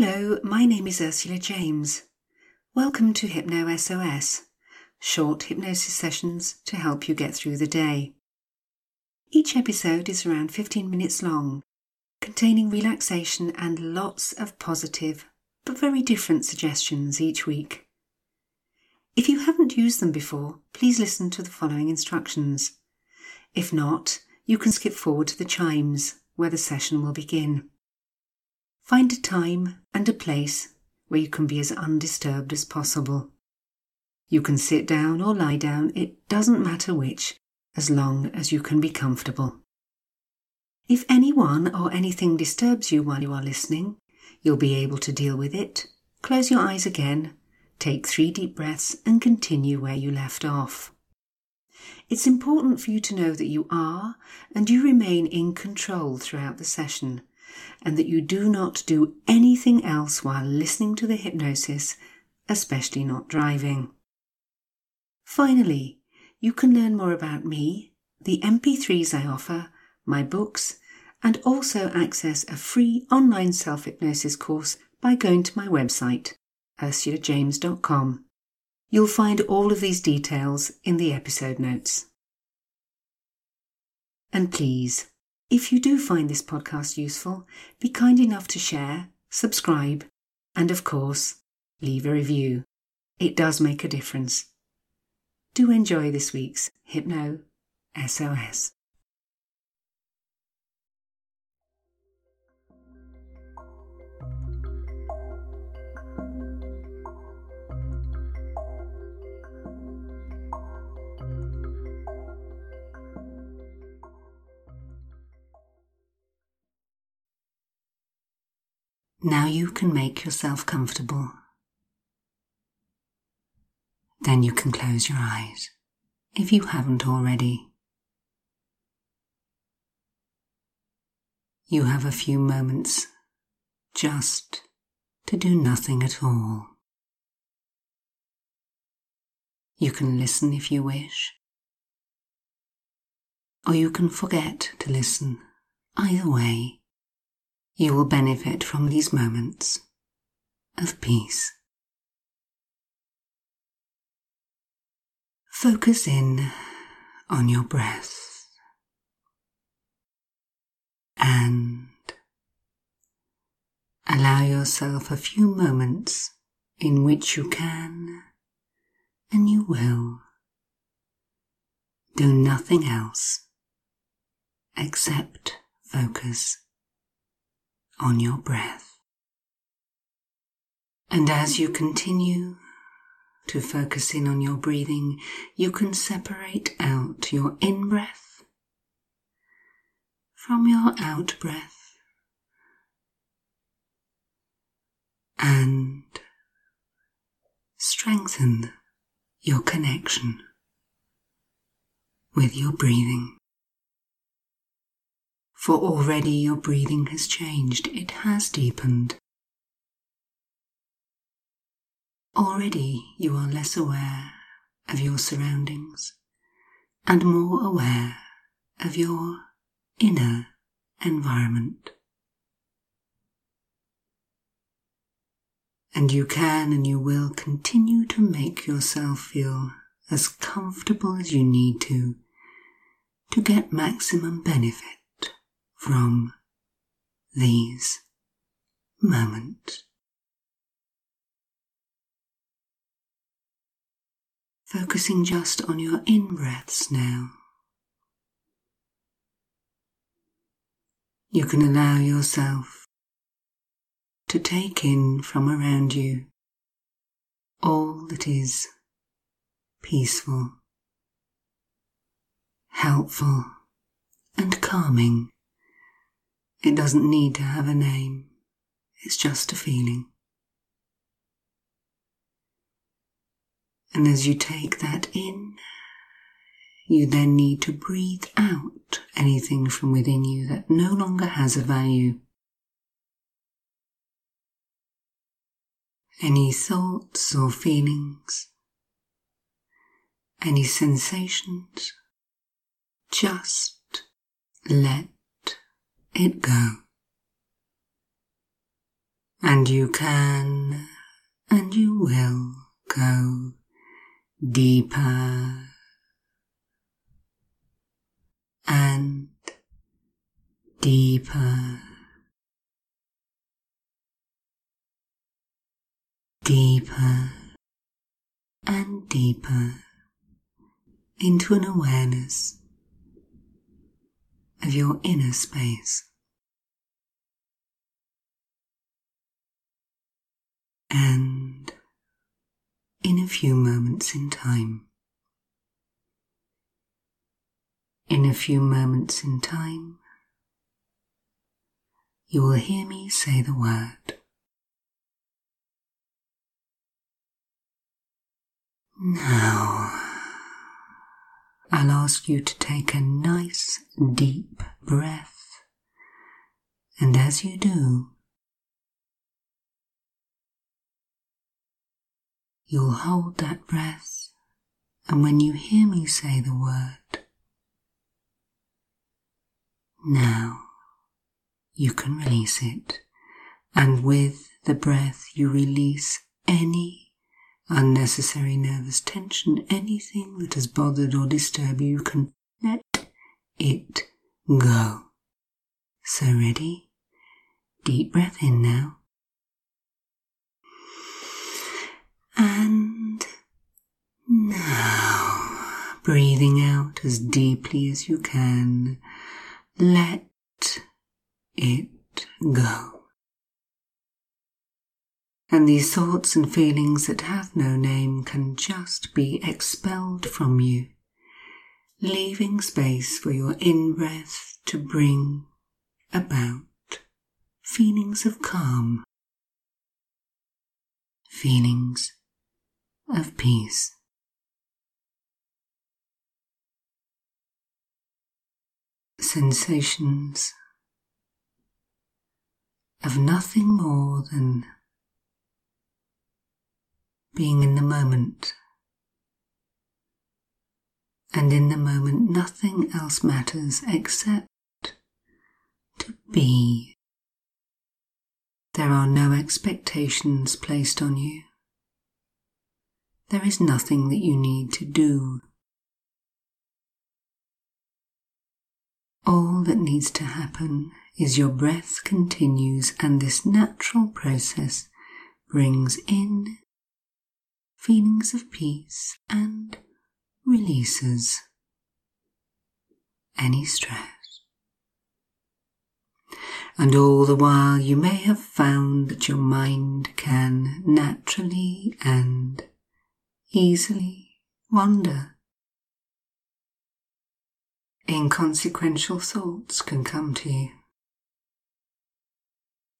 Hello, my name is Ursula James. Welcome to Hypno SOS, short hypnosis sessions to help you get through the day. Each episode is around 15 minutes long, containing relaxation and lots of positive but very different suggestions each week. If you haven't used them before, please listen to the following instructions. If not, you can skip forward to the chimes, where the session will begin. Find a time and a place where you can be as undisturbed as possible. You can sit down or lie down, it doesn't matter which, as long as you can be comfortable. If anyone or anything disturbs you while you are listening, you'll be able to deal with it. Close your eyes again, take 3 deep breaths and continue where you left off. It's important for you to know that you are and you remain in control throughout the session, and that you do not do anything else while listening to the hypnosis, especially not driving. Finally, you can learn more about me, the MP3s I offer, my books, and also access a free online self-hypnosis course by going to my website, UrsulaJames.com. You'll find all of these details in the episode notes. And please, if you do find this podcast useful, be kind enough to share, subscribe, and of course, leave a review. It does make a difference. Do enjoy this week's Hypno SOS. Now you can make yourself comfortable. Then you can close your eyes, if you haven't already. You have a few moments just to do nothing at all. You can listen if you wish, or you can forget to listen. Either way, you will benefit from these moments of peace. Focus in on your breath and allow yourself a few moments in which you can and you will do nothing else except focus on your breath. And as you continue to focus in on your breathing, you can separate out your in-breath from your out-breath and strengthen your connection with your breathing. For already your breathing has changed, it has deepened. Already you are less aware of your surroundings and more aware of your inner environment. And you can and you will continue to make yourself feel as comfortable as you need to get maximum benefit from these moments. Focusing just on your in-breaths now, you can allow yourself to take in from around you all that is peaceful, helpful, and calming. It doesn't need to have a name, it's just a feeling. And as you take that in, you then need to breathe out anything from within you that no longer has a value. Any thoughts or feelings, any sensations, just let it go. And you can, and you will go deeper and deeper, deeper and deeper into an awareness of your inner space. And in a few moments in time, you will hear me say the word now. I'll ask you to take a nice deep breath, and as you do, you'll hold that breath, and when you hear me say the word now, you can release it. And with the breath, you release any unnecessary nervous tension, anything that has bothered or disturbed you. You can let it go. So ready? Deep breath in now. And now, breathing out as deeply as you can, let it go. And these thoughts and feelings that have no name can just be expelled from you, leaving space for your in-breath to bring about feelings of calm, feelings of peace. Sensations of nothing more than being in the moment, and in the moment nothing else matters except to be. There are no expectations placed on you. There is nothing that you need to do. All that needs to happen is your breath continues, and this natural process brings in feelings of peace and releases any stress. And all the while, you may have found that your mind can naturally and easily wander. Inconsequential thoughts can come to you.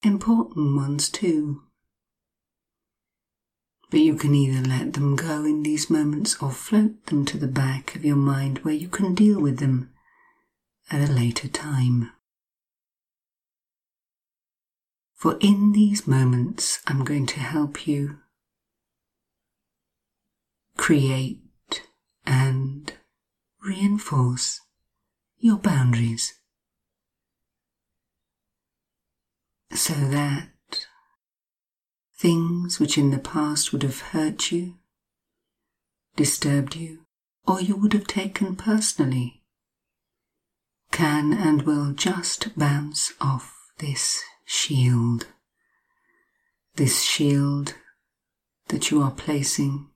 Important ones too. But you can either let them go in these moments or float them to the back of your mind where you can deal with them at a later time. For in these moments, I'm going to help you create and reinforce your boundaries, so that things which in the past would have hurt you, disturbed you, or you would have taken personally can and will just bounce off this shield that you are placing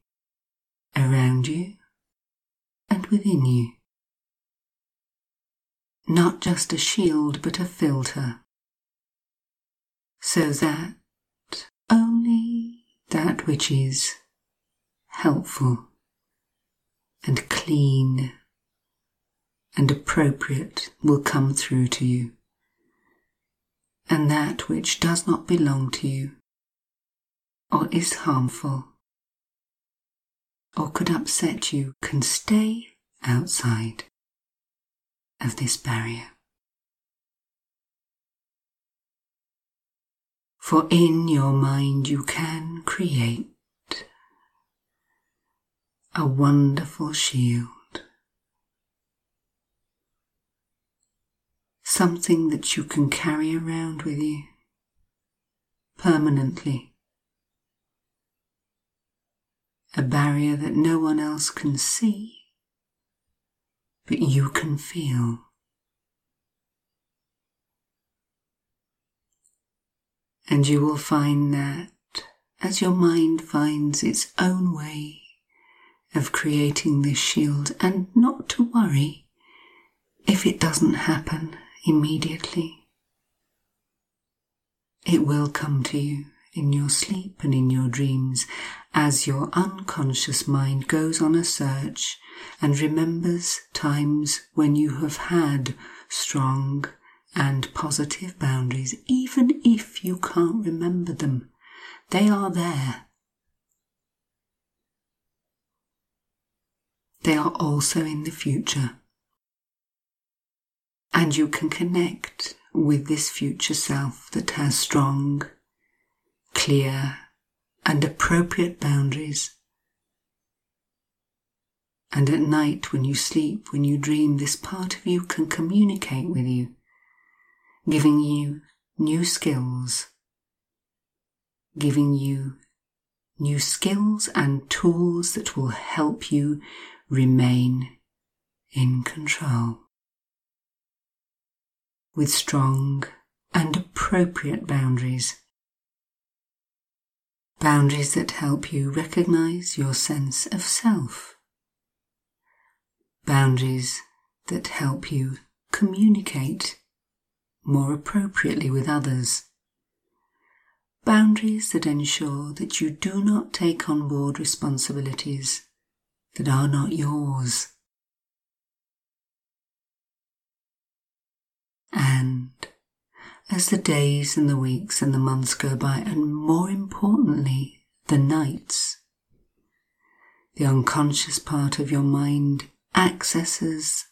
around you and within you. Not just a shield, but a filter, so that only that which is helpful and clean and appropriate will come through to you, and that which does not belong to you or is harmful or could upset you can stay outside of this barrier. For in your mind you can create a wonderful shield, something that you can carry around with you, permanently. A barrier that no one else can see, but you can feel. And you will find that, as your mind finds its own way of creating this shield, and not to worry if it doesn't happen immediately. It will come to you in your sleep and in your dreams as your unconscious mind goes on a search and remembers times when you have had strong and positive boundaries, even if you can't remember them. They are there. They are also in the future. And you can connect with this future self that has strong, clear, and appropriate boundaries. And at night, when you sleep, when you dream, this part of you can communicate with you, giving you new skills. Giving you new skills and tools that will help you remain in control with strong and appropriate boundaries. Boundaries that help you recognize your sense of self. Boundaries that help you communicate more appropriately with others. Boundaries that ensure that you do not take on board responsibilities that are not yours. And as the days and the weeks and the months go by, and more importantly, the nights, the unconscious part of your mind accesses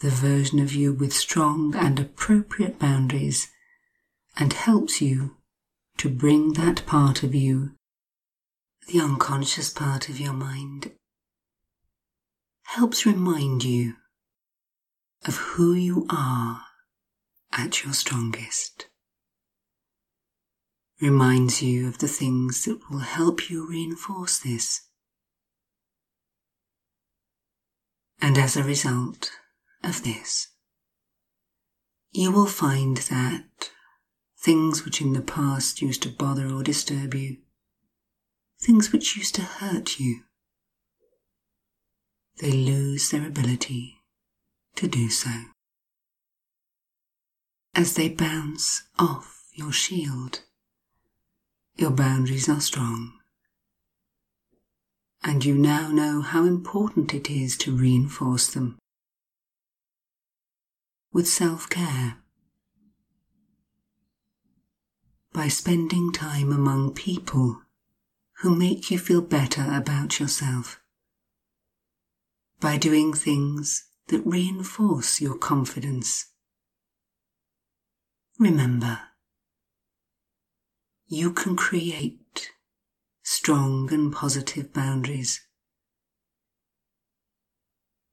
the version of you with strong and appropriate boundaries and helps you to bring that part of you, the unconscious part of your mind, helps remind you of who you are at your strongest. Reminds you of the things that will help you reinforce this. And as a result of this, you will find that things which in the past used to bother or disturb you, things which used to hurt you, they lose their ability to do so. As they bounce off your shield, your boundaries are strong, and you now know how important it is to reinforce them with self-care. By spending time among people who make you feel better about yourself. By doing things that reinforce your confidence. Remember, you can create strong and positive boundaries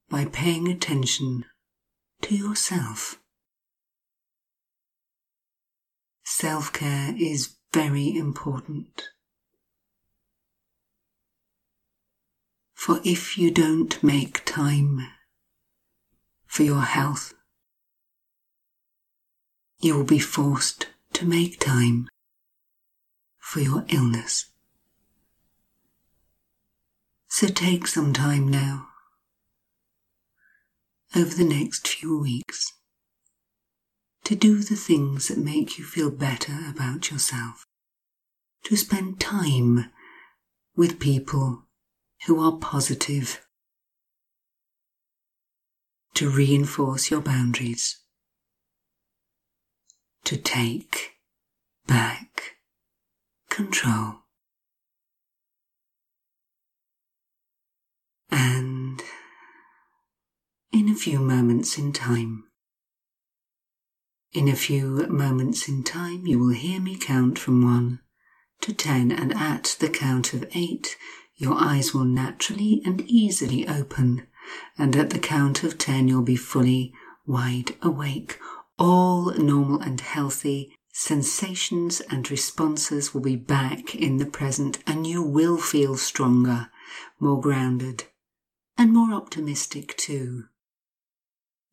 by paying attention to yourself. Self-care is very important. For if you don't make time for your health, you will be forced to make time for your illness. So take some time now, over the next few weeks, to do the things that make you feel better about yourself, to spend time with people who are positive, to reinforce your boundaries, to take back control. And in a few moments in time, you will hear me count from 1 to 10, and at the count of 8, your eyes will naturally and easily open, and at the count of 10, you'll be fully wide awake, all normal and healthy, sensations and responses will be back in the present, and you will feel stronger, more grounded, and more optimistic too,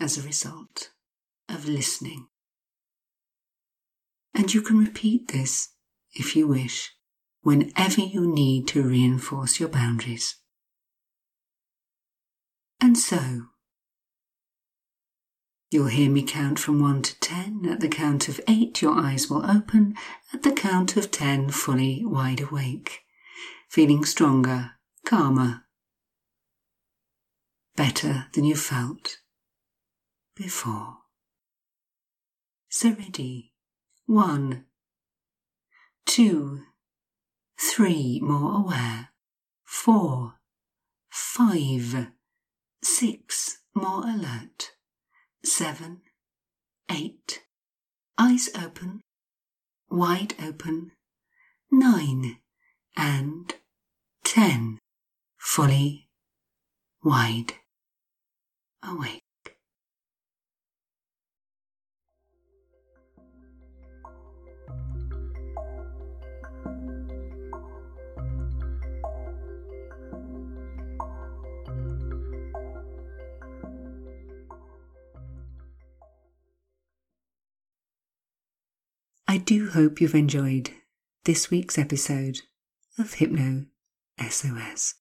as a result of listening. And you can repeat this, if you wish, whenever you need to reinforce your boundaries. And so, you'll hear me count from 1 to 10. At the count of 8, your eyes will open. At the count of 10, fully wide awake, feeling stronger, calmer, better than you felt before. So ready. 1, 2, 3, more aware. 4, 5, 6, more alert. 7, 8, eyes open, wide open. 9 and 10, fully wide awake. I do hope you've enjoyed this week's episode of Hypno SOS.